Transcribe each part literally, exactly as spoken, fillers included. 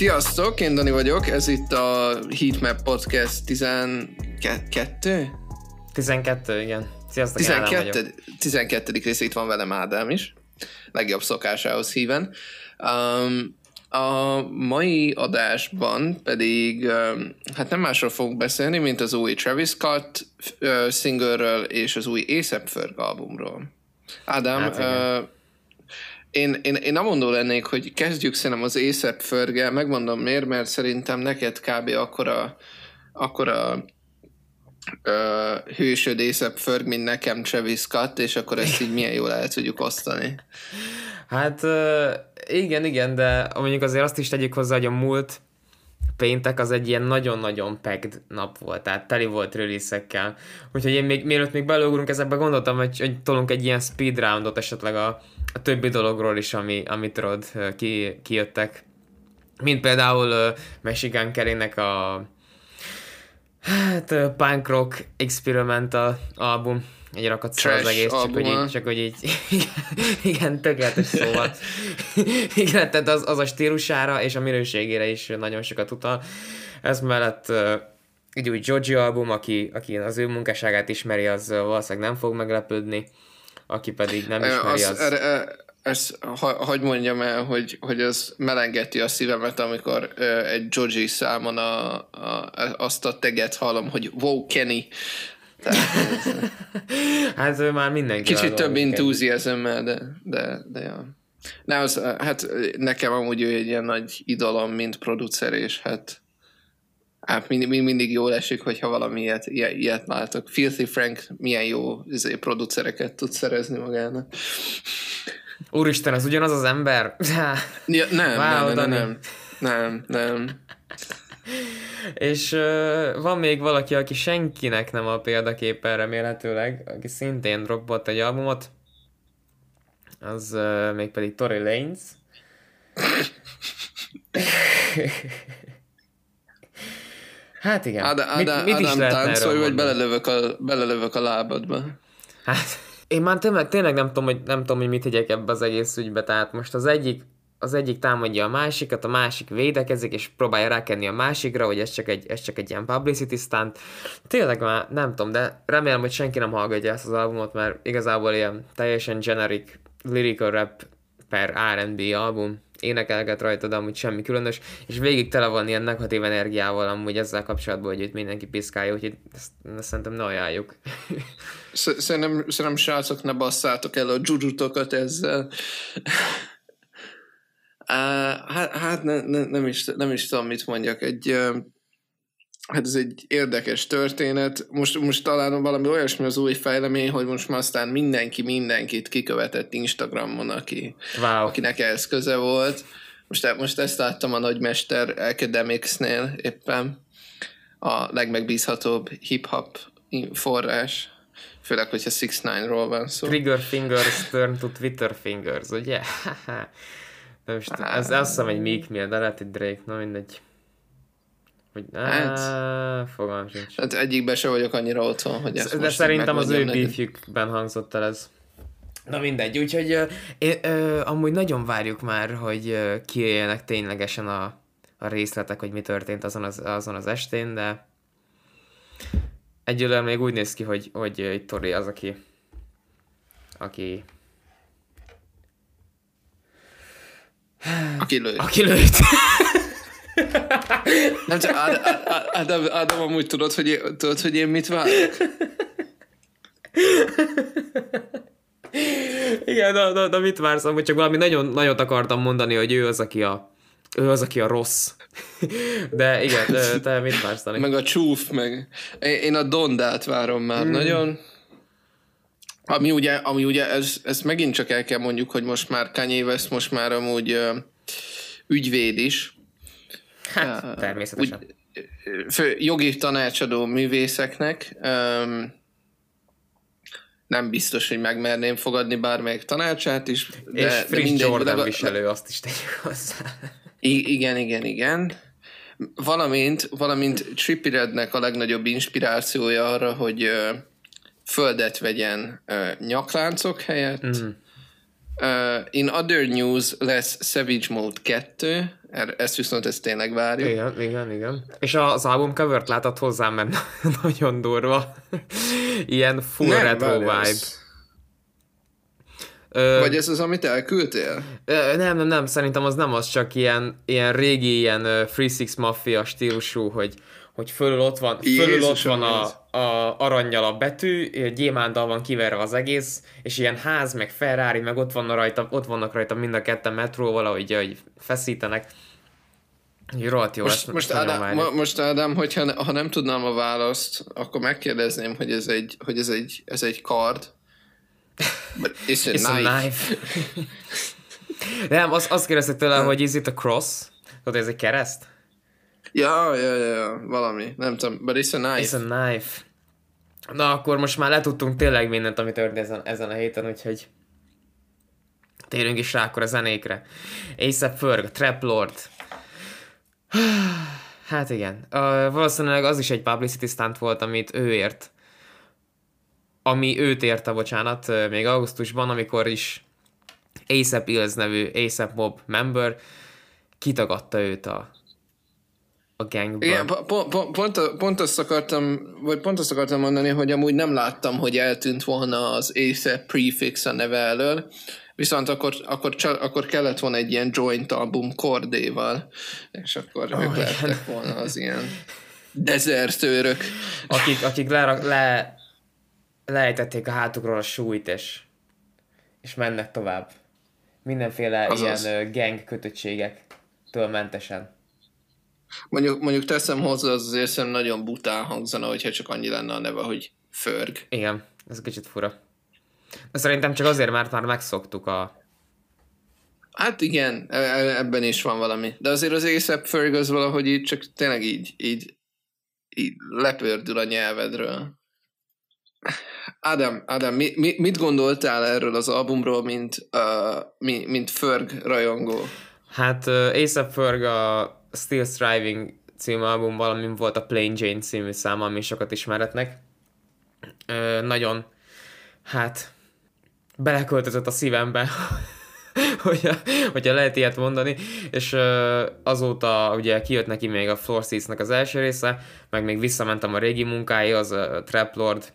Sziasztok, én Dani vagyok, ez itt a Heatmap Podcast tizenkettő? tizenkettő, igen. Sziasztok, tizenkettő, Ádám vagyok. tizenkettedik része, itt van velem Ádám is, legjobb szokásához híven. Um, a mai adásban pedig, um, hát nem másról fogunk beszélni, mint az új Travis Scott uh, single-ről és az új á száp Ferg albumról. Ádám... Hát, uh, Én, én, én amondó lennék, hogy kezdjük szerintem az á száp Ferggel, megmondom miért, mert szerintem neked kb. akkora, akkora ö, hősöd á száp Ferg, mint nekem Travis Scott, és akkor ezt így milyen jól el tudjuk osztani. Hát igen, igen, de mondjuk azért azt is tegyük hozzá, hogy a múlt péntek az egy ilyen nagyon-nagyon packed nap volt, tehát teli volt release-ekkel. Úgyhogy én még, mielőtt még beleugrunk ezekbe, gondoltam, hogy, hogy tolunk egy ilyen speed roundot esetleg a, a többi dologról is, ami, amitről ki, kijöttek. Mint például uh, Machine Gun a hát, uh, Punk Rock Experimental album. Egy rakat szó az egész, csak hogy, így, csak hogy így, igen, tökéletes szóval. Igen, tehát az, az a stílusára és a minőségére is nagyon sokat utal. Ez mellett egy új Joji album, aki, aki az ő munkásságát ismeri, az valószínűleg nem fog meglepődni, aki pedig nem ismeri, az... az... Ezt ha, hagy mondjam el, hogy, hogy ez melengeti a szívemet, amikor uh, egy Joji számon a, a, azt a teget hallom, hogy wow, Kenny. Hát ő már mindenki. Kicsit több enthusiasm-mel, de, de, de ja. Na, az, hát nekem amúgy ő egy ilyen nagy idolom, mint producer, és hát, hát mindig, mindig jól esik, hogyha valami ilyet, ilyet látok. Filthy Frank milyen jó izé, producereket tud szerezni magának. Úristen, az ugyanaz az ember? Ja, nem, wow, nem, nem, nem, nem, nem, nem. És uh, van még valaki, aki senkinek nem a példaképpen remélhetőleg, aki szintén dropbolt egy albumot, az uh, mégpedig Tory Lanez. Hát igen. Ada, Ada, mit, mit is lehetne táncolj, vagy belelövök a, belelövök a lábadba. Hát én már tényleg, tényleg nem tudom, hogy, nem tudom, hogy mit higgyek ebbe az egész ügybe, tehát most az egyik az egyik támadja a másikat, a másik védekezik, és próbálja rákenni a másikra, hogy ez csak egy, ez csak egy ilyen publicity stunt. Tényleg már nem tudom, de remélem, hogy senki nem hallgatja ezt az albumot, mert igazából ilyen teljesen generic lyrical rap per er end bí album, énekelget rajta, de amúgy semmi különös, és végig tele van ilyen negatív energiával amúgy ezzel kapcsolatban, hogy itt mindenki piszkálja, úgyhogy ezt, ezt szerintem ne ajánljuk. Szerintem, szerintem srácok, ne basszátok el a dzsudzsutokat ezzel. Uh, hát hát ne, ne, nem, is, nem is tudom, mit mondjak. Egy, uh, hát ez egy érdekes történet. Most, most talán valami olyasmi az új fejlemény, hogy most már aztán mindenki mindenkit kikövetett Instagramon, aki, wow. akinek ehhez köze volt. Most, most ezt láttam a nagymester Academics-nél éppen. A legmegbízhatóbb hip-hop forrás. Főleg, hogyha six nine-ról van szó. Trigger fingers turn to Twitter fingers, ugye? Most, ah, ez azt hiszem egy Meek Mill, de lehet egy Drake, na mindegy. Hogy, hát, áh, fogalmam sincs. Hát egyikben se vagyok annyira otthon, hogy ezt de most szerintem az ő beefjükben hangzott el ez. Na mindegy, úgyhogy uh, én, uh, amúgy nagyon várjuk már, hogy uh, kijöjjenek ténylegesen a, a részletek, hogy mi történt azon az, azon az estén, de egyelőre még úgy néz ki, hogy, hogy uh, Tori az, aki aki Aki lőtt. Aki lőtt. Nem csak, Ádám, Ádám, amúgy tudod, hogy én, tudod, hogy én mit várok? Igen, de, de, de mit vársz? Amúgy csak valami nagyon nagyot akartam mondani, hogy ő az, aki a, ő az, aki a rossz. De igen, de, te mit vársz? Tanik? Meg a csúf, meg... Én a Dondát várom már hmm. nagyon... Ami ugye, ami ugye ez, ez megint csak el kell mondjuk, hogy most már Kanye West, most már amúgy ö, ügyvéd is. Hát, uh, természetesen. Úgy, fő, jogi tanácsadó művészeknek. Um, nem biztos, hogy megmerném fogadni bármelyik tanácsát is. De, és Friss mindegy, Jordan de, viselő, azt is tegyük hozzá. Igen, igen, igen. Valamint, valamint Trippie Reddnek a legnagyobb inspirációja arra, hogy... Ö, földet vegyen ö, nyakláncok helyett, mm. Uh, in other news lesz Savage Mode kettő, ezt viszont ezt tényleg várjuk. Igen, igen, igen. És az album covert látod hozzám, mert nagyon durva. Ilyen full nem retro vibe. Ö, Vagy ez az, amit elküldtél? Ö, nem, nem, nem, szerintem az nem az, csak ilyen, ilyen régi, ilyen három hat Mafia stílusú, hogy, hogy fölül ott van, fölül ott van a, a arannyal a betű, gyémánttal van kiverve az egész, és ilyen ház, meg Ferrari, meg ott, van rajta, ott vannak rajta mind a ketten metróval, ahogy, ahogy feszítenek. Jól, jó, most, most, Ádám, ma, most Ádám, hogyha ha nem tudnám a választ, akkor megkérdezném, hogy ez egy, hogy ez egy, ez egy kard, but it's a it's knife. A knife. Nem, azt, azt kérdeztek tőle, hogy is it a cross? Tudod, ez egy kereszt? Ja, ja, ja, valami. Nem tudom, but it's a knife. It's a knife. Na, akkor most már letudtunk tényleg mindent, ami történt ezen, ezen a héten, úgyhogy térünk is rá akkor a zenékre. á es á pé Ferg, Trap Lord. Hát igen. Uh, valószínűleg az is egy publicity stunt volt, amit ő ért. Ami őt érte, bocsánat, még augusztusban, amikor is á es á pé Ills nevű á es á pé Mob member kitagadta őt a, a gangből. Igen, po, po, pont, pont azt akartam, vagy pont azt akartam mondani, hogy amúgy nem láttam, hogy eltűnt volna az á es á pé prefix a neve elől, viszont akkor, akkor, akkor kellett volna egy ilyen joint album kordéval, és akkor oh, ők lettek volna az ilyen dezertőrök. Akik, akik lerak, le... lejtették a hátukról a súlyt, és, és mennek tovább. Mindenféle Azaz. ilyen gang kötöttségektől mentesen. Mondjuk, mondjuk teszem hozzá, az azért sem nagyon bután hangzana, hogyha csak annyi lenne a neve, hogy Ferg. Igen, ez kicsit fura. De szerintem csak azért, mert már megszoktuk a... Hát igen, ebben is van valami. De azért az á es á pé Ferg az valahogy így csak tényleg így, így, így lepördül a nyelvedről. Ádám, Ádám, mi, mi, mit gondoltál erről az albumról, mint, uh, mi, mint Ferg rajongó? Hát uh, á es á pé Ferg a Still Striving című album, valamint volt a Plain Jane című száma, ami sokat ismeretnek. Uh, nagyon, hát, beleköltözött a szívembe, hogyha, hogyha lehet ilyet mondani, és uh, azóta ugye kijött neki még a Floor Seats-nek az első része, meg még visszamentem a régi munkáihoz, a Trap Lord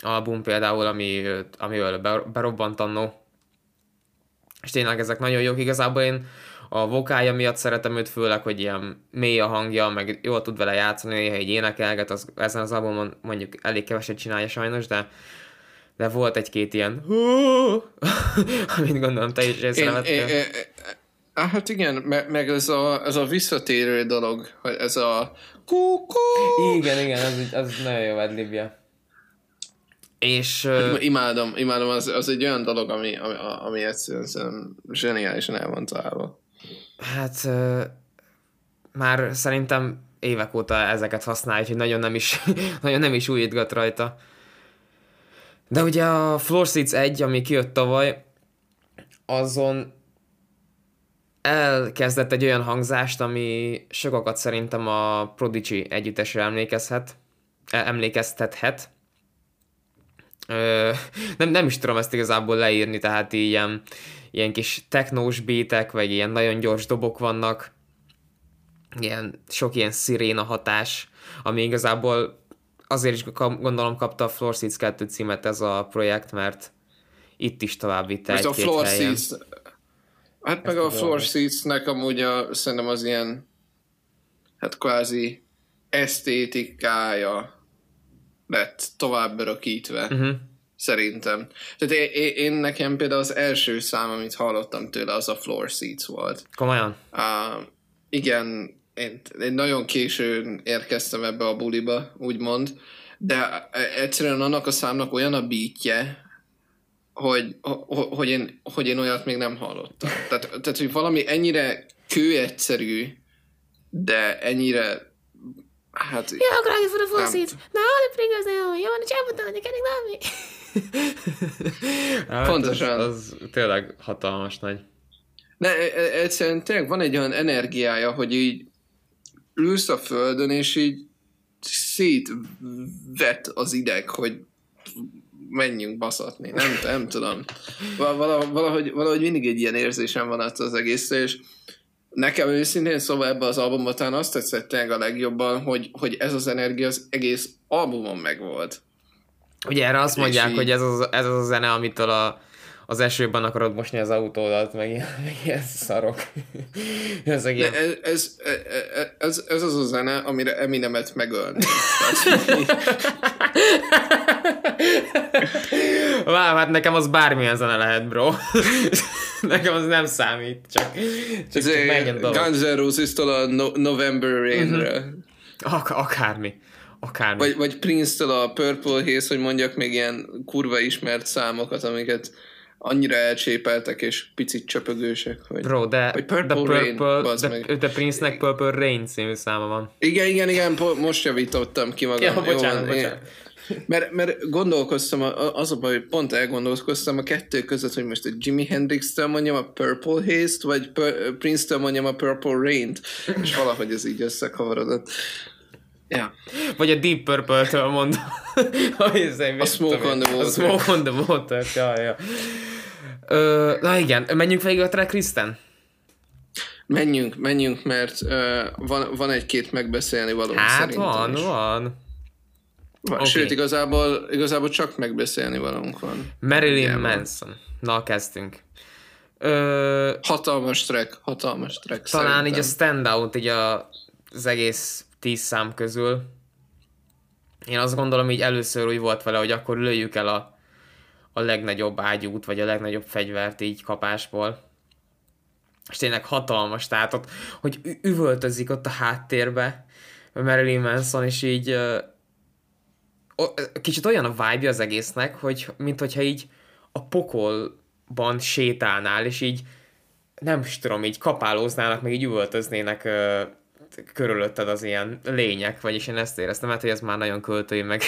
album például, ami, amivel berobbant annó. És tényleg ezek nagyon jók. Igazából én a vokálja miatt szeretem őt, főleg, hogy ilyen mély a hangja, meg jól tud vele játszani, néha így énekelget, az, ezen az albumon mondjuk elég keveset csinálja sajnos, de, de volt egy-két ilyen amit gondolom te is észrevettél. Ah, hát igen, meg, meg ez, a, ez a visszatérő dolog, ez a kukú. Igen, igen, az, az nagyon jó adlibja. És, imádom, imádom, az, az egy olyan dolog, ami, ami, ami egyszerűen zseniálisan el van találva. Hát uh, már szerintem évek óta ezeket használja, hogy nagyon nem is, nagyon nem is újítgat rajta. De ugye a Floor Seats egy, ami kijött tavaly, azon elkezdett egy olyan hangzást, ami sokakat szerintem a Prodigy együttesre emlékezhet, emlékeztethet. Ö, nem, nem is tudom ezt igazából leírni, tehát ilyen, ilyen kis technós beatek, vagy ilyen nagyon gyors dobok vannak, ilyen, sok ilyen sziréna hatás, ami igazából azért is gondolom kapta a Floor Seats kettő címet ez a projekt, mert itt is tovább vitte egy-két a Floor helyen. Seats, hát ezt meg a Floor Seats-nek amúgy a, szerintem az ilyen hát kvázi esztétikája lett tovább örökítve, uh-huh. szerintem. Tehát én, én, én nekem például az első szám, amit hallottam tőle, az a Floor Seats volt. Komolyan? Uh, igen, én, én nagyon későn érkeztem ebbe a buliba, úgymond, de egyszerűen annak a számnak olyan a beatje, hogy, hogy, én, hogy én olyat még nem hallottam. Tehát, tehát hogy valami ennyire kőegyszerű, de ennyire hát... Jó, akkor rágjuk fel a foszít! Na, hogy prigazd, jó, hogy elmondtam, hogy neked valami! Pontosan. Az, az tényleg hatalmas nagy. Ne, egyszerűen tényleg van egy olyan energiája, hogy így ülsz a földön, és így szétvet az ideg, hogy menjünk baszatni, nem, nem tudom. Valahogy, valahogy, valahogy mindig egy ilyen érzésem van attól az egészre, és nekem őszintén szóval ebben az albumban azt tetszett tényleg a legjobban, hogy, hogy ez az energia az egész albumon megvolt. Ugye erre azt mondják, így... hogy ez az, ez az a zene, amitől a, az esőben akarod mosni az autódat, meg ilyen, meg ilyen szarok. ez, ilyen... Ne, ez, ez, ez, ez az a zene, amire Eminemet megölni. Váll, hát nekem az bármilyen zene lehet, bro. Nekem az nem számít, csak, csak, csak menjen dolog. Guns N' Roses-től a no- November Rain-re. Uh-huh. Ak- akármi. Akármi. Vagy, vagy Prince-től a Purple Haze, hogy mondjak még ilyen kurva ismert számokat, amiket annyira elcsépeltek és picit csöpögősek. Hogy, bro, de, vagy Purple, de, Purple, Rain, de, meg. de Prince-nek Purple Rain című száma van. Igen, igen, igen, po- most javítottam ki magam. Ja, bocsánat, Jó, bocsánat. Mert, mert gondolkoztam, az a baj, hogy pont elgondolkoztam a kettő között, hogy most a Jimi Hendrix-től mondjam a Purple Haze-t, vagy P- Prince-től mondjam a Purple Rain-t, és valahogy ez így összekavarodott. Yeah. Vagy a Deep Purple-től mondom. A Smoke on the Water. A Smoke on the Water, ja, ja. Ö, na igen, menjünk végig a track listen? Menjünk, menjünk, mert ö, van, van egy-két megbeszélni való hát szerintem van, is. van. Van, okay. Sőt, igazából, igazából csak megbeszélni valónk van. Marilyn Manson. Na, kezdtünk. Ö, hatalmas track, hatalmas track talán szerintem. Így a standout, így a, az egész tíz szám közül. Én azt gondolom, így először úgy volt vele, hogy akkor lőjük el a, a legnagyobb ágyút, vagy a legnagyobb fegyvert így kapásból. És tényleg hatalmas, tehát ott, hogy üvöltözik ott a háttérbe Marilyn Manson, és így... Kicsit olyan a vibe-ja az egésznek, hogy, mint hogyha így a pokolban sétálnál, és így nem tudom, így kapálóznának, meg így üvöltöznének ö, körülötted az ilyen lények, vagyis én ezt éreztem, mert hogy ez már nagyon költői, meg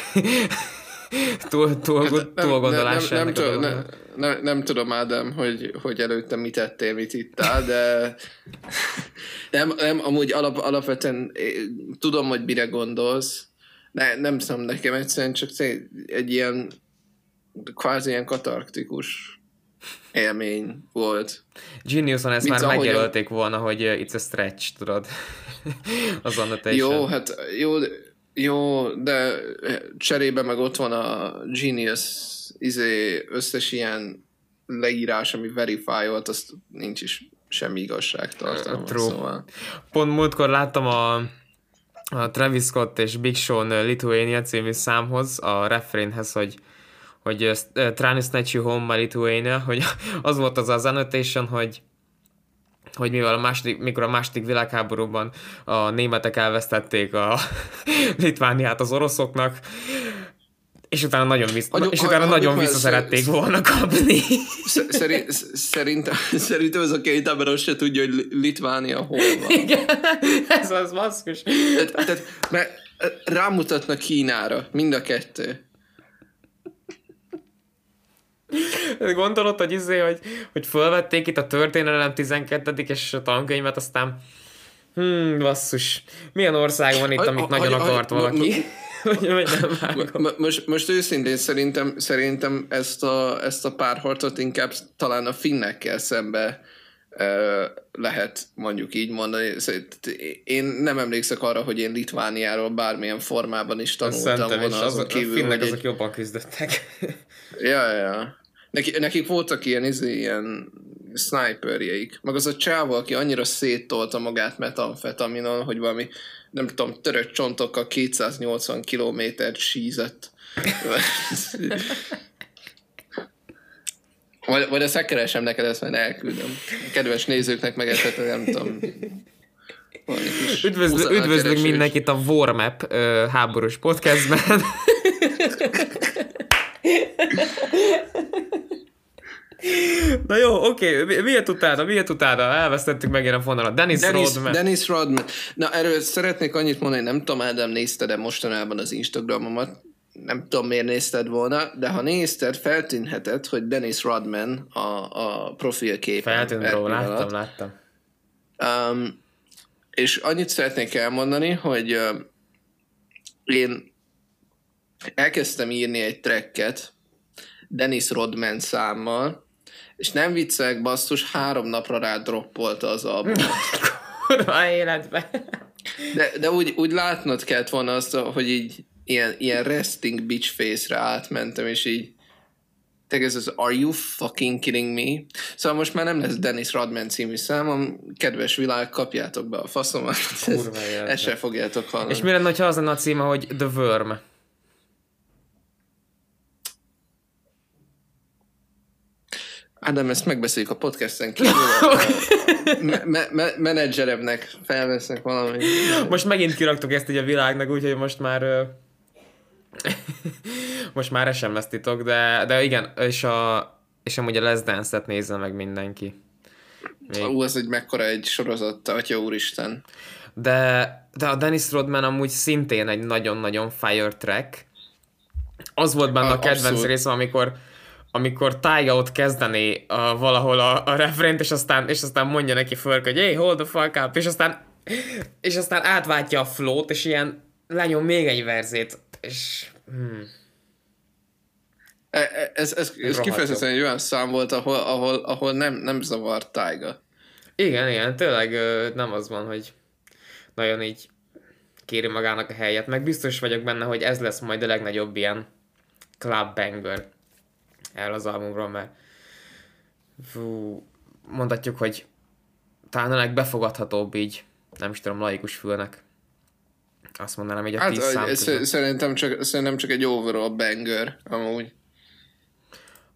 túl, túl, túl, túl gondolás. Nem, nem, nem, nem, nem, nem, nem tudom, Ádám, hogy, hogy előtte mit ettél, mit ittál, de nem, nem, amúgy alap, alapvetően tudom, hogy mire gondolsz. Ne, nem szám nekem egyszerűen, csak egy ilyen kvázi ilyen katarktikus élmény volt. Geniuson ezt Mint már megjelölték a... volna, hogy it's a stretch, tudod, az annotation. Jó, hát jó, jó, de cserébe meg ott van a Genius izé, összes ilyen leírás, ami verify volt, azt nincs is semmi igazságtartalma. Szóval. Pont múltkor láttam a A Travis Scott és Big Sean Lithuania című számhoz, a refrénhez, hogy, hogy uh, Trying to Snatch You Home by Lithuania, hogy az volt az az annotation, hogy, hogy mivel a második, mikor a második világháborúban a németek elvesztették a Litvániát az oroszoknak, és utána nagyon, visz... Agyuk, és utána agyuk, nagyon agyuk, vissza szerették szer... volna kapni. Szerint, szerintem, szerintem ez a két ember azt se tudja, hogy Litvánia hol van. Igen, ez az maszkus. Tehát, tehát, mert rámutatnak Kínára, mind a kettő. Gondolod, hogy izé, hogy, hogy fölvették itt a történelem tizenkettedik és tankönyvet, aztán hmm, basszus, milyen ország van itt, amit a, nagyon a, akart a, valaki. A, a, Most, most őszintén szerintem, szerintem ezt a, ezt a párharcot inkább talán a finnekkel szembe uh, lehet mondjuk így mondani. Én nem emlékszek arra, hogy én Litvániáról bármilyen formában is tanultam volna. Azon kívül, a finnek azok egy... jobban küzdöttek. Ja, ja. Neki, nekik voltak ilyen, izé, ilyen sniperjeik. Meg az a csávó, aki annyira széttolta magát metamfetaminon, hogy valami nem tudom, törött csontokkal kétszáznyolcvan kilométert sízett. Vagy, vagy ezt megkeresem neked, ezt majd elküldöm. A kedves nézőknek megetettem, nem tudom. Üdvözlök, üdvözlök mindenkit a Warmap háborús podcastben. Na jó, oké, okay. miért utána, miért utána? Elvesztettük meg én a fonalat. Dennis, Dennis Rodman. Dennis Rodman. Na, erről szeretnék annyit mondani, nem tudom, Ádám, nézted-e mostanában az Instagramomat? Nem tudom, miért nézted volna, de ha nézted, feltűnhetett, hogy Dennis Rodman a, a profilképen. Feltűnt róla, láttam, láttam. Um, és annyit szeretnék elmondani, hogy uh, én elkezdtem írni egy tracket, Dennis Rodman számmal, és nem viccelek, basszus, három napra rá droppolta az albumot. Kurva életbe. De, de úgy, úgy látnod kellett volna azt, hogy így ilyen, ilyen resting bitch face-re átmentem, és így te ez az Are You Fucking Kidding Me? Szóval most már nem lesz Dennis Rodman című számom, kedves világ, kapjátok be a faszomat, ezt, ezt sem fogjátok hallani. És mi lenne, ha az lenne a címe, hogy The Worm? Ádám, ezt megbeszéljük a podcasten kívül. me- me- me- menedzseremnek felvesznek valamit. Most megint kiraktuk ezt így a világnak, úgyhogy most már... most már es em es titok, de, de igen, és, a, és amúgy a Let's Dance-et nézze meg mindenki. Ú, az egy mekkora egy sorozat, atya úristen. De, de a Dennis Rodman amúgy szintén egy nagyon-nagyon fire track. Az volt benne a, a kedvenc részem, amikor amikor Tyga ott kezdené a, valahol a, a refrént, és aztán, és aztán mondja neki Ferg, hogy hey, hold the fuck up, és aztán, és aztán átváltja a flót, és ilyen lenyom még egy verzét, és... Hmm. Ez, ez, ez kifejezetten egy olyan szám volt, ahol, ahol, ahol nem, nem zavart Tyga. Igen, igen, tényleg nem az van, hogy nagyon így kéri magának a helyet, meg biztos vagyok benne, hogy ez lesz majd a legnagyobb ilyen club banger el az albumról, mert fú, mondhatjuk, hogy talán a legbefogadhatóbb így, nem is tudom, laikus fülnek. Azt mondanám, hogy a hát, tíz szám között. Szerintem csak, szerintem csak egy overall banger, amúgy.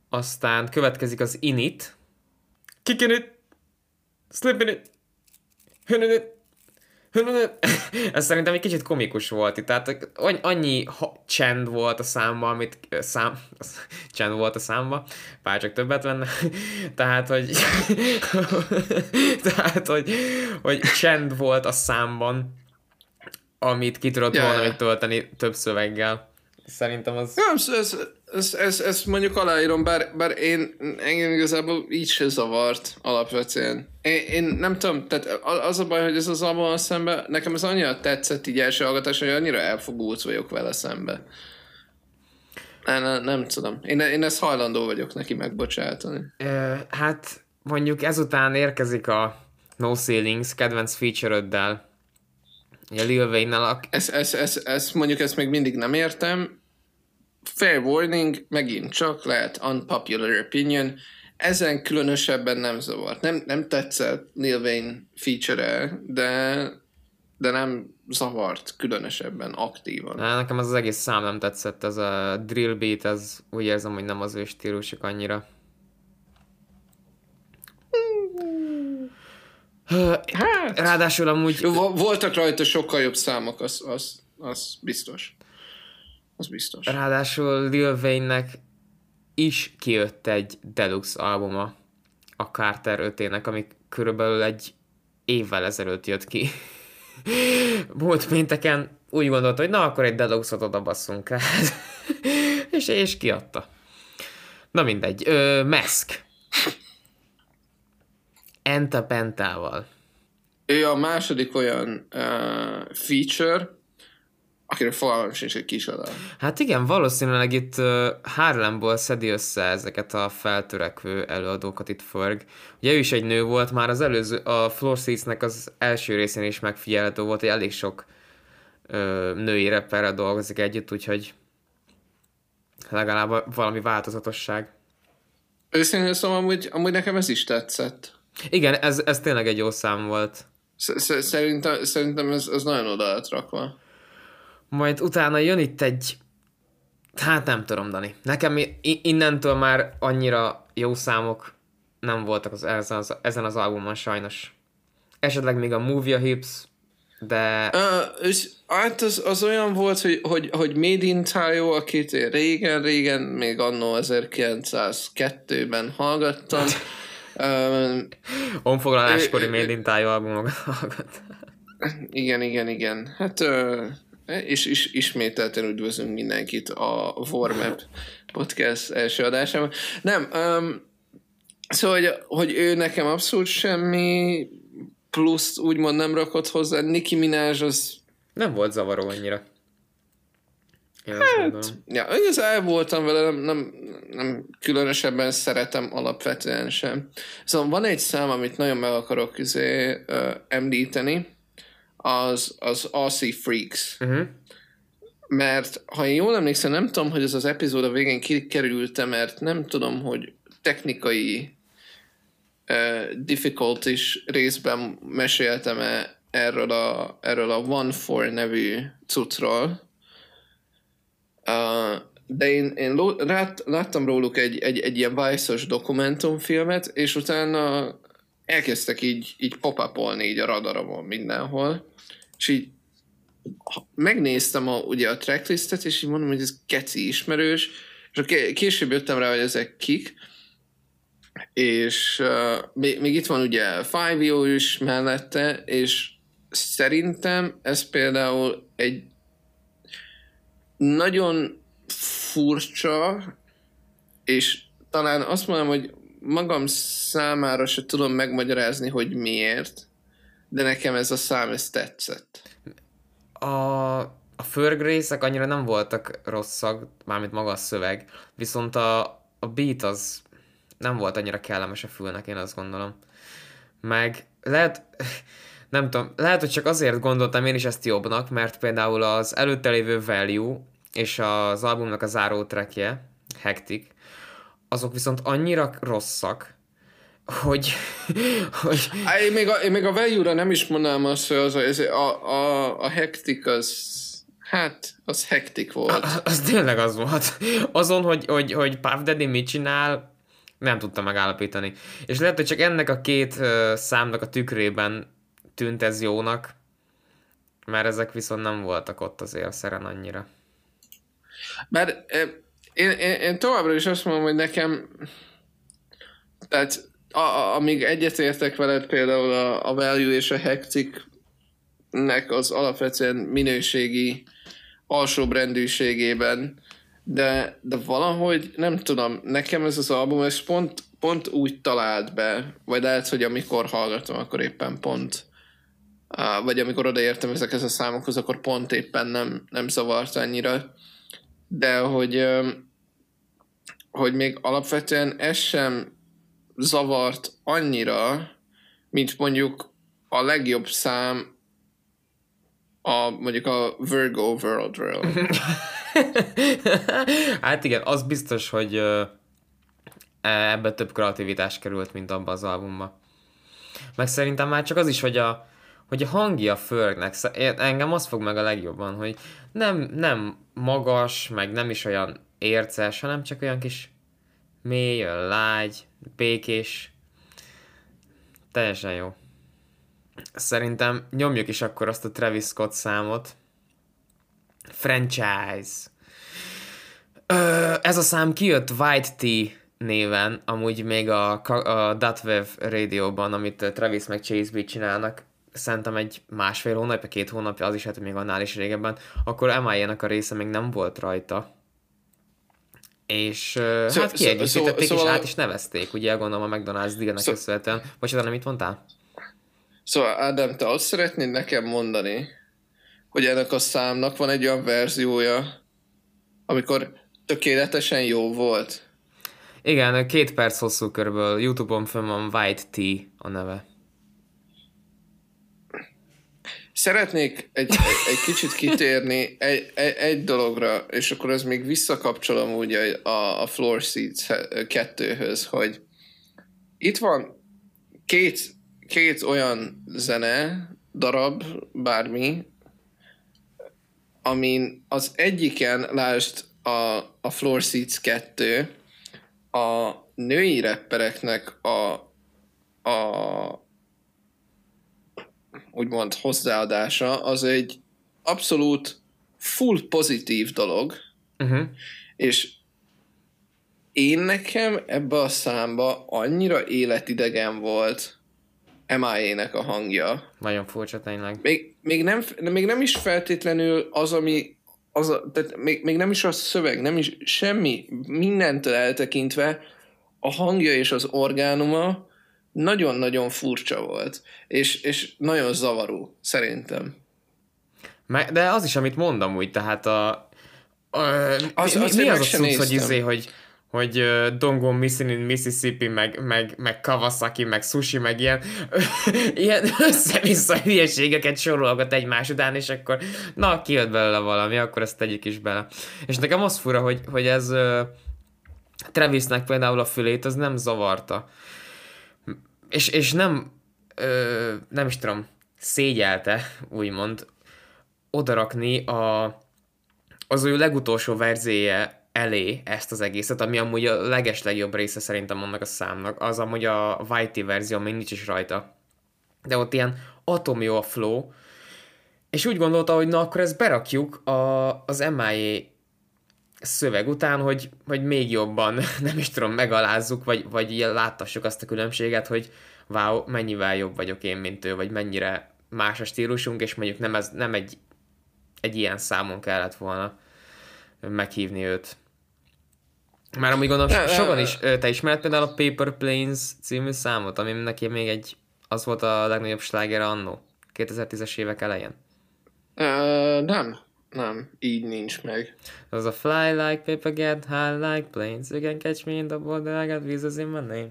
Aztán következik az Init. Kickin it, slippin it, hünün it, hünün it. Ez szerintem egy kicsit komikus volt itt. Tehát annyi ha- csend volt a számban, amit... Szám... Csend volt a számban. Bár csak többet venne. Tehát, hogy... Tehát, hogy... Hogy csend volt a számban, amit ki tudod ja, volna ja. tölteni több szöveggel. Szerintem az... Ja, ezt ez, ez, ez mondjuk aláírom, bár, bár én engem igazából így se zavart alapvetően. Én, én nem tudom, tehát az a baj, hogy ez az albummal szemben, nekem ez annyira tetszett így első hallgatás, hogy annyira elfogult vagyok vele szembe. Nem, nem tudom. Én, én ezt hajlandó vagyok neki megbocsátani. Hát mondjuk ezután érkezik a No Ceilings kedvenc feature-öddel. Ja, Lil Wayne-nel a... Ez, ez, ez, ez, mondjuk ezt még mindig nem értem. Fair warning, megint csak lehet unpopular opinion. Ezen különösebben nem zavart. Nem, nem tetszett Lil Wayne feature-e, de, de nem zavart különösebben, aktívan. Na, nekem az, az egész szám nem tetszett, ez a drill beat, ez úgy érzem, hogy nem az ő stílusok annyira. Hát, ráadásul amúgy... Voltak rajta sokkal jobb számok, az, az, az biztos. Az biztos. Ráadásul Lil Wayne-nek is kijött egy deluxe albuma, a Carter ötének, ami körülbelül egy évvel ezelőtt jött ki. Múlt pénteken úgy gondolta, hogy na, akkor egy deluxe-ot odabasszunk rá. és, és kiadta. Na mindegy. Ö, Mask. Enta Pentával. Ő a második olyan uh, feature, akiről fogalmam sincs, hogy kicsoda. Hát igen, valószínűleg itt uh, Harlemból szedi össze ezeket a feltörekvő előadókat itt Ferg. Ugye ő is egy nő volt, már az előző, a Floor Seats-nek az első részén is megfigyelhető volt, hogy elég sok uh, női rapperrel dolgozik együtt, úgyhogy legalább valami változatosság. Őszintén szóval amúgy, amúgy nekem ez is tetszett. Igen, ez, ez tényleg egy jó szám volt. Szerintem, szerintem ez, ez nagyon oda lett rakva. Majd utána jön itt egy... Hát nem tudom, Dani. Nekem innentől már annyira jó számok nem voltak az, ezen, az, ezen az albumon sajnos. Esetleg még a Move Your Hips, de... Uh, és, hát az, az olyan volt, hogy, hogy, hogy Made in Taiyo, akit én régen-régen, még annó ezerkilencszázkettőben hallgattam... Um, Honfoglaláskori Made in Taiyo albumokat hallgattam. Igen, igen, igen. Hát, uh, és, és ismételten üdvözlünk mindenkit a Warm Up podcast első adásában. Nem, um, szóval, hogy, hogy ő nekem abszolút semmi plusz úgymond nem rakott hozzá. Nicki Minaj az... Nem volt zavaró annyira. Hát, ja, az el voltam vele, nem, nem, nem különösebben szeretem alapvetően sem. Szóval van egy szám, amit nagyon meg akarok izé, uh, említeni, az, az Aussie Freaks. Uh-huh. Mert ha én jól emlékszem, nem tudom, hogy ez az epizód a végén kikerült-e, mert nem tudom, hogy technikai uh, difficulties részben meséltem-e erről a, erről a One Four nevű cuccról. Uh, de én, én ló, lát, láttam róluk egy, egy, egy ilyen Vice-os dokumentumfilmet, és utána elkezdtek így, így pop-upolni így a radaromon mindenhol, és így megnéztem a, ugye a tracklistet, és így mondom, hogy ez keci ismerős, és később jöttem rá, hogy ezek kik, és uh, még, még itt van ugye Five Yo is mellette, és szerintem ez például egy nagyon furcsa, és talán azt mondom, hogy magam számára se tudom megmagyarázni, hogy miért, de nekem ez a szám, ez tetszett. A, a Ferg részek annyira nem voltak rosszak, mármint maga a szöveg, viszont a, a beat az nem volt annyira kellemes a fülnek, én azt gondolom. Meg lehet... Nem tudom, lehet, hogy csak azért gondoltam én is ezt jobbnak, mert például az előtte lévő Value és az albumnak a záró trackje, Hectic, azok viszont annyira rosszak, hogy... hogy... Én, még a, én még a Value-ra nem is mondanám azt, hogy az, az, a, a, a Hectic az... Hát, az Hectic volt. A, az tényleg az volt. Azon, hogy, hogy, hogy Puff Daddy mit csinál, nem tudtam megállapítani. És lehet, hogy csak ennek a két uh, számnak a tükrében tűnt ez jónak, mert ezek viszont nem voltak ott az élszeren annyira. Bár én, én, én továbbra is azt mondom, hogy nekem, tehát a, a, amíg egyetértek veled például a, a Value és a Hectic-nek az alapvetően minőségi alsóbrendűségében, de, de valahogy nem tudom, nekem ez az album, ez pont, pont úgy talált be, vagy lehet, hogy amikor hallgatom, akkor éppen pont Uh, vagy amikor odaértem ezekhez a számokhoz, akkor pont éppen nem, nem zavart annyira. De hogy, uh, hogy még alapvetően ez sem zavart annyira, mint mondjuk a legjobb szám a, mondjuk a Virgo Worldről. Hát igen, az biztos, hogy uh, ebbe több kreativitás került, mint abban az albumban. Meg szerintem már csak az is, hogy a hogy a hangja Fergnek, engem az fog meg a legjobban, hogy nem, nem magas, meg nem is olyan érces, hanem csak olyan kis mély, olyan lágy, békés. Teljesen jó. Szerintem nyomjuk is akkor azt a Travis Scott számot. Franchise. Ö, ez a szám kijött White Tea néven, amúgy még a, a Dat Wave rádióban, amit Travis meg Chase B csinálnak. Szerintem egy másfél hónapja, két hónapja, az is hát még annál is régebben, akkor em i á-nak a része még nem volt rajta. És uh, so, hát kiegészítették, so, so, és át is nevezték, ugye gondolom a McDonald's Diggernek so, köszönhetően. Bocsánat, nem mit mondtál? Szóval so, Ádám, te azt szeretnéd nekem mondani, hogy ennek a számnak van egy olyan verziója, amikor tökéletesen jó volt. Igen, két perc hosszú körből, YouTube-on fönn van White Tea a neve. Szeretnék egy, egy, egy kicsit kitérni egy, egy, egy dologra, és akkor ez még visszakapcsolom úgy a, a Floor Seats kettőhöz, hogy itt van két, két olyan zene, darab, bármi, amin az egyiken, lásd a, a Floor Seats kettő, a női rappereknek a, a úgymond hozzáadása, az egy abszolút full pozitív dolog, uh-huh. És én nekem ebbe a számba annyira életidegen volt em i á-nek a hangja. Nagyon furcsa tényleg. Még, még, nem, még nem is feltétlenül az, ami az a, tehát még, még nem is a szöveg, nem is semmi, mindentől eltekintve a hangja és az orgánuma nagyon-nagyon furcsa volt, és, és nagyon zavaró, szerintem. De az is, amit mondom úgy, tehát a, Az, mi, az, mi az a szuc, hogy izé, hogy, hogy uh, Don't Go Missing in Mississippi, meg, meg, meg Kawasaki, meg sushi, meg ilyen, ilyen össze-vissza hülyeségeket sorolgat egymás után, és akkor na, kijött belőle valami, akkor ezt tegyük is bele. És nekem az fura, hogy, hogy ez uh, Travisnek például a fülét, az nem zavarta. És, és nem, uh, nem is tudom, szégyelte, úgymond, odarakni a az ő legutolsó verzéje elé ezt az egészet, ami amúgy a legeslegjobb része szerintem annak a számnak, az amúgy a Whitey verzió, ami nincs is rajta. De ott ilyen atom jó a flow, és úgy gondolta, hogy na akkor ezt berakjuk a, az em i á szöveg után, hogy, hogy még jobban, nem is tudom, megalázzuk, vagy, vagy ilyen láttassuk azt a különbséget, hogy wow, mennyivel jobb vagyok én, mint ő, vagy mennyire más a stílusunk, és mondjuk nem, ez, nem egy egy ilyen számon kellett volna meghívni őt. Már amúgy gondolom, so- sokan is, te ismered például a Paper Planes című számot, ami neki még egy, az volt a legnagyobb slágere annó, kétezer-tízes évek elején. Uh, nem, nem, így nincs meg. Az a fly like paper, get high like planes, you can catch me in the border, I got visas in my name.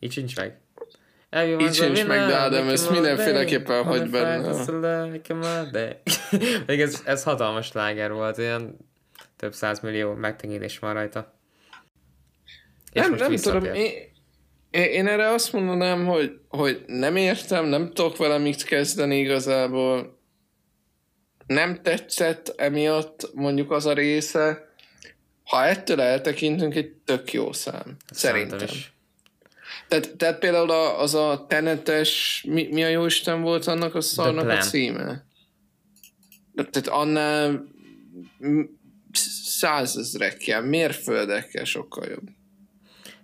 Így sincs meg. Everyone's így sincs meg, de Ádám, ezt mindenféleképpen hagy benne. Még ez, ez hatalmas sláger volt, olyan több százmillió megtekintés van rajta. És nem, nem tudom, én, én erre azt mondanám, hogy, hogy nem értem, nem tudok vele mit kezdeni igazából. Nem tetszett emiatt mondjuk az a része. Ha ettől eltekintünk, egy tök jó szám. Szerintem. Szerintem Tehát, tehát például az a tenetes, mi, mi a jóisten volt annak a szarnak a címe? Tehát annál százezrekkel, mérföldekkel sokkal jobb.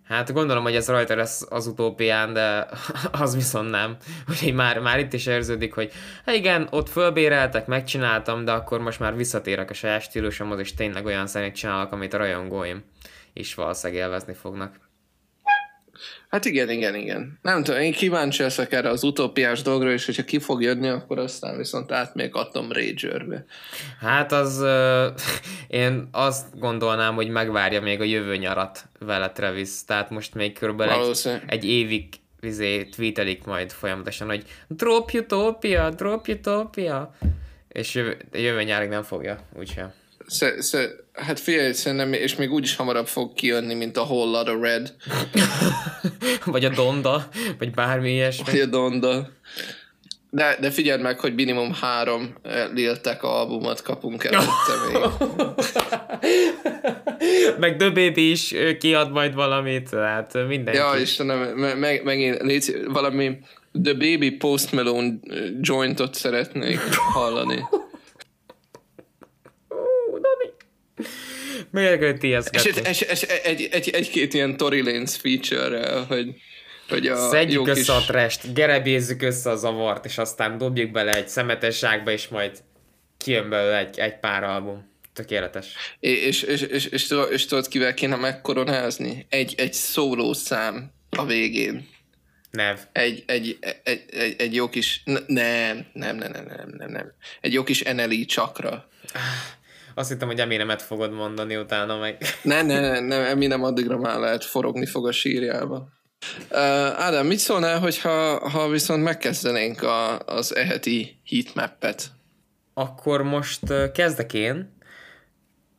Hát gondolom, hogy ez rajta lesz az utópián, de az viszont nem. Úgyhogy már, már itt is érződik, hogy hát igen, ott fölbéreltek, megcsináltam, de akkor most már visszatérek a saját stílusomhoz, és tényleg olyan zenét csinálok, amit a rajongóim is valószínűleg élvezni fognak. Hát igen, igen, igen. Nem tudom, én kíváncsi leszek erre az utópiás dolgra, és hogyha ki fog jönni, akkor aztán viszont átmegyek Atom Rager-be. Hát az... Euh, én azt gondolnám, hogy megvárja még a jövő nyarat vele Travis. Tehát most még körülbelül egy, egy évig izé, tweetelik majd folyamatosan, hogy drop utopia, drop utopia. És jövő, jövő nyárig nem fogja, úgyse. Sze, sze, hát figyelj, szerintem, és még úgyis hamarabb fog kijönni, mint a Whole Lotta Red. Vagy a Donda, vagy bármi ilyesmi. Vagy a Donda. De, de figyeld meg, hogy minimum három Lil Tech albumot kapunk előtte még. Meg The Baby is kiad majd valamit, hát mindenki. Ja, Istenem, meg, megint légy, valami The Baby Post Malone jointot szeretnék hallani. Miért egy-két ilyen Tory Lanez feature-rel, hogy, hogy a szedjük össze kis... a trest, gerebézzük össze a zavart, és aztán dobjuk bele egy szemetes zsákba, és majd kijön belőle egy, egy pár album. Tökéletes. És, és, és, és, és, tudod, és tudod, kivel kéne megkoronázni? Egy, egy szóló szám a végén. Nev. Egy, egy, egy, egy, egy jó kis... Nem, nem, nem, nem, nem, nem. Egy jó kis en el i csakra. Azt hittem, hogy Eminemet fogod mondani utána meg. Ne, ne, ne, ne, Eminem addigra már lehet forogni fog a sírjába. Uh, Ádám, mit szólnál, hogyha, ha viszont megkezdenénk a, az e heti heatmappet? Akkor most kezdek én,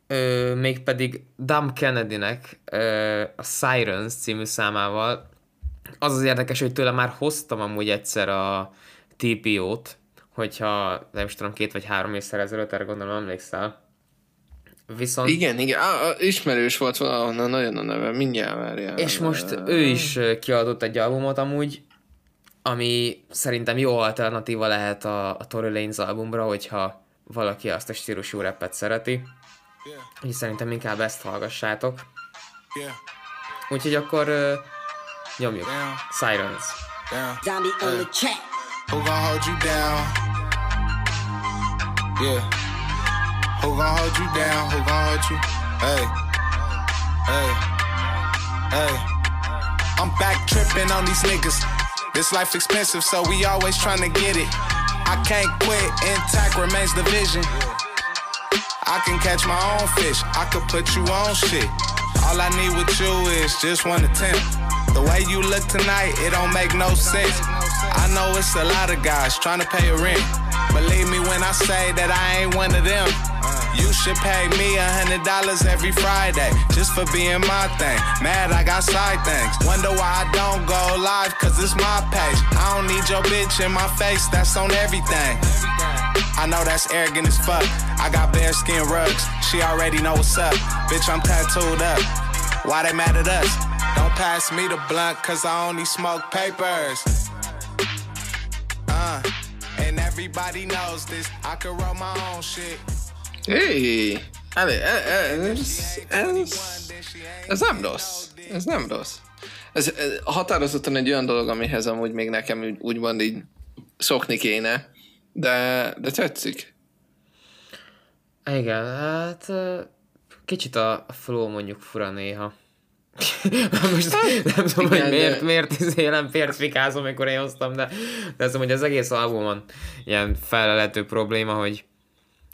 Ö, mégpedig Dumb Kennedynek ö, a Sirens című számával. Az az érdekes, hogy tőle már hoztam amúgy egyszer a té pé ó-t, hogyha nem is tudom, két vagy három évszer ezelőtt, erre gondolom emlékszel. Viszont... Igen, igen, á, ismerős volt valahonnan, nagyon a neve, mindjárt várjál. És most ő is kiadott egy albumot amúgy, ami szerintem jó alternatíva lehet a, a Tory Lanez albumra, hogyha valaki azt a stílusú rappet szereti. Úgyhogy szerintem inkább ezt hallgassátok. Úgyhogy akkor uh, nyomjuk. Sirens. Who gon' hold you down? Yeah. Who gon' hold you down? Who gon' hold you? Hey. Hey. Hey. I'm back trippin' on these niggas. This life expensive, so we always tryna get it. I can't quit, intact remains the vision. I can catch my own fish. I could put you on shit. All I need with you is just one attempt. The way you look tonight, it don't make no sense. I know it's a lot of guys trying to pay a rent. Believe me when I say that I ain't one of them. You should pay me a hundred dollars every Friday just for being my thing. Mad I got side things. Wonder why I don't go live, cause it's my page. I don't need your bitch in my face, that's on everything. I know that's arrogant as fuck. I got bare skin rugs, she already know what's up. Bitch, I'm tattooed up. Why they mad at us? Don't pass me the blunt, cause I only smoke papers. Uh, and everybody knows this. I can roll my own shit. Hey, vale, ez, ez, ez nem rossz, ez nem rossz. Ez, ez határozottan egy olyan dolog, amihez amúgy még nekem úgy, úgymond így szokni kéne, de, de tetszik. Igen, hát kicsit a flow mondjuk fura néha. Most nem tudom, igen, hogy miért, de... miért, miért, miért fikázom, amikor én hoztam, de, de azt mondom, hogy az egész albumon ilyen felelhető probléma, hogy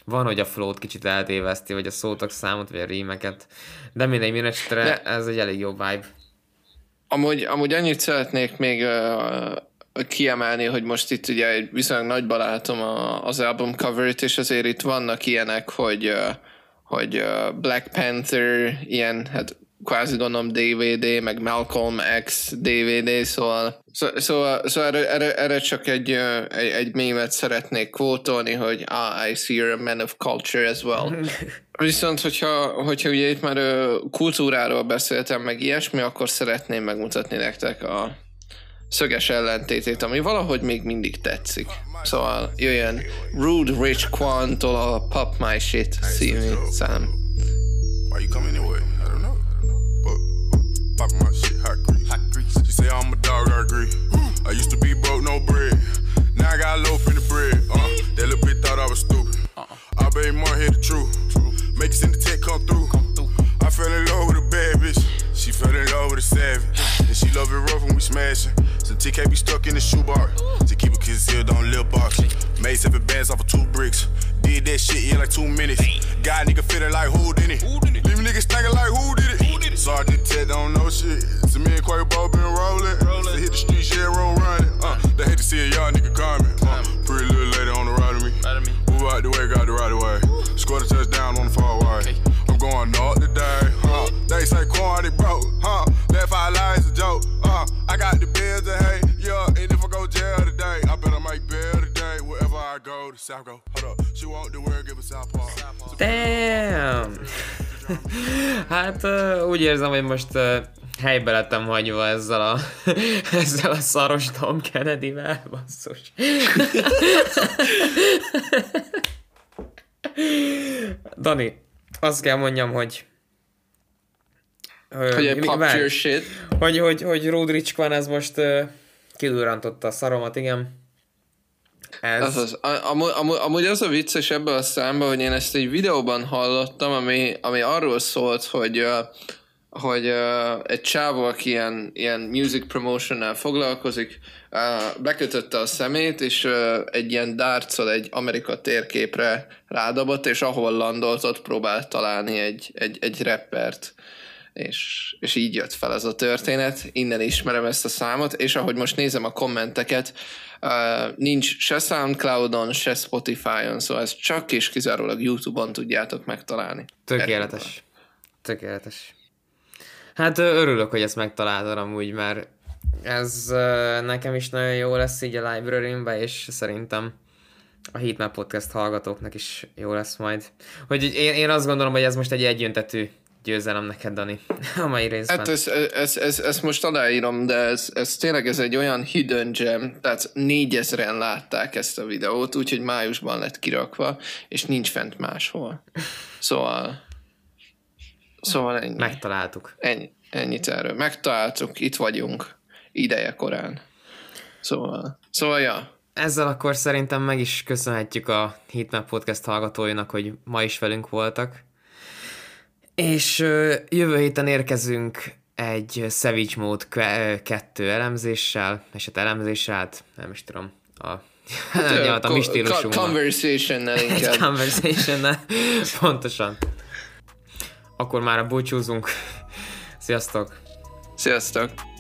van, hogy a flót kicsit eltéveszti, vagy a szótak számot, vagy a rímeket, de mindegy, mindegy, ez egy elég jó vibe. Amúgy, amúgy annyit szeretnék még uh, kiemelni, hogy most itt ugye egy viszonylag nagyba látom a, az album cover-t, és azért itt vannak ilyenek, hogy, uh, hogy uh, Black Panther, ilyen, hát kvázi gondolom dé vé dé, meg Malcolm X dé vé dé, szóval szóval szó, szó erre, erre, erre csak egy, egy, egy mémet szeretnék kvótolni, hogy ah, I see you're a man of culture as well. Viszont, hogyha, hogyha ugye itt már kultúráról beszéltem, meg ilyesmi, akkor szeretném megmutatni nektek a szöges ellentétét, ami valahogy még mindig tetszik. Szóval jöjjön Rude Rich Quantól a Pop My Shit című szám. Why you coming anyway? I don't know. Pop my shit, hot grease. Hot grease. She say I'm a dog, I agree. I used to be broke, no bread. Now I got a loaf in the bread. Uh, that little bitch thought I was stupid. I bet more hear the truth. Make it in the tech come through. I fell in love with a bad bitch. She fell in love with a savage. And she love it rough when we smashing. So T K be stuck in the shoebox. To keep a kid sealed on lil box. Made seven bands off of two bricks. Did that shit in like two minutes. Got a nigga feeling like who did it? Leave niggas thinking like who did it? Sorry, the tech don't know shit. To me and Quavo both been rolling. They hit the streets, yeah, roll running. Uh, they hate to see a y'all nigga comment. Uh, pretty little lady on the right of me. Move out the way, got the right of way. Scored a touchdown on the far wide. I'm going north today. Huh? They say corny broke. Huh? Left eye lies a joke. Uh, I got the bills to hate. Yeah, and if I go jail today, I better make bail today. Wherever I go, the South go. Hold up, she won't do where give a South Park. Damn. Hát uh, úgy érzem, hogy most uh, helybe lettem hagyva ezzel a, ezzel a szaros Dumb Kennedyvel, basszus. Dani, azt kell mondjam, hogy uh, hogy, várj, shit. hogy hogy hogy Rude Rich Kwan ez most uh, kidurrantotta a szaromat, igen. Ez. Az az. Amúgy, amúgy az a vicces ebből a számban, hogy én ezt egy videóban hallottam, ami, ami arról szólt, hogy, hogy egy csávó, aki ilyen, ilyen music promotionnal foglalkozik, bekötötte a szemét, és egy ilyen dárccal egy Amerika térképre rádabott, és ahol landolt, ott próbált találni egy, egy, egy rappert. És, és így jött fel ez a történet, innen ismerem ezt a számot, és ahogy most nézem a kommenteket, uh, nincs se SoundCloud-on, se Spotify-on, szóval ez csak és kizárólag YouTube-on tudjátok megtalálni. Tökéletes. Erről. Tökéletes. Hát örülök, hogy ezt megtaláltam amúgy, mert ez uh, nekem is nagyon jó lesz így a library-mbe, és szerintem a Heatmap Podcast hallgatóknak is jó lesz majd. Hogy én, én azt gondolom, hogy ez most egy egyöntetű győzelem neked, Dani, a mai részben. Hát ezt ez, ez, ez most aláírom, de ez, ez tényleg ez egy olyan hidden gem, tehát négyezren látták ezt a videót, úgyhogy májusban lett kirakva, és nincs fent máshol. Szóval... Szóval ennyi. Megtaláltuk. Ennyi, ennyit erről. Megtaláltuk, itt vagyunk, ideje korán. Szóval... Szóval, ja. Ezzel akkor szerintem meg is köszönhetjük a Heatmap Podcast hallgatóinak, hogy ma is velünk voltak. És jövő héten érkezünk egy Savage Mode kettő elemzéssel, és hát elemzéssel, hát nem is tudom, a Gyakorlatilag a mi stílusunkban. Conversationnel inkább. Conversationnel, pontosan. Akkor már a búcsúzunk. Sziasztok! Sziasztok!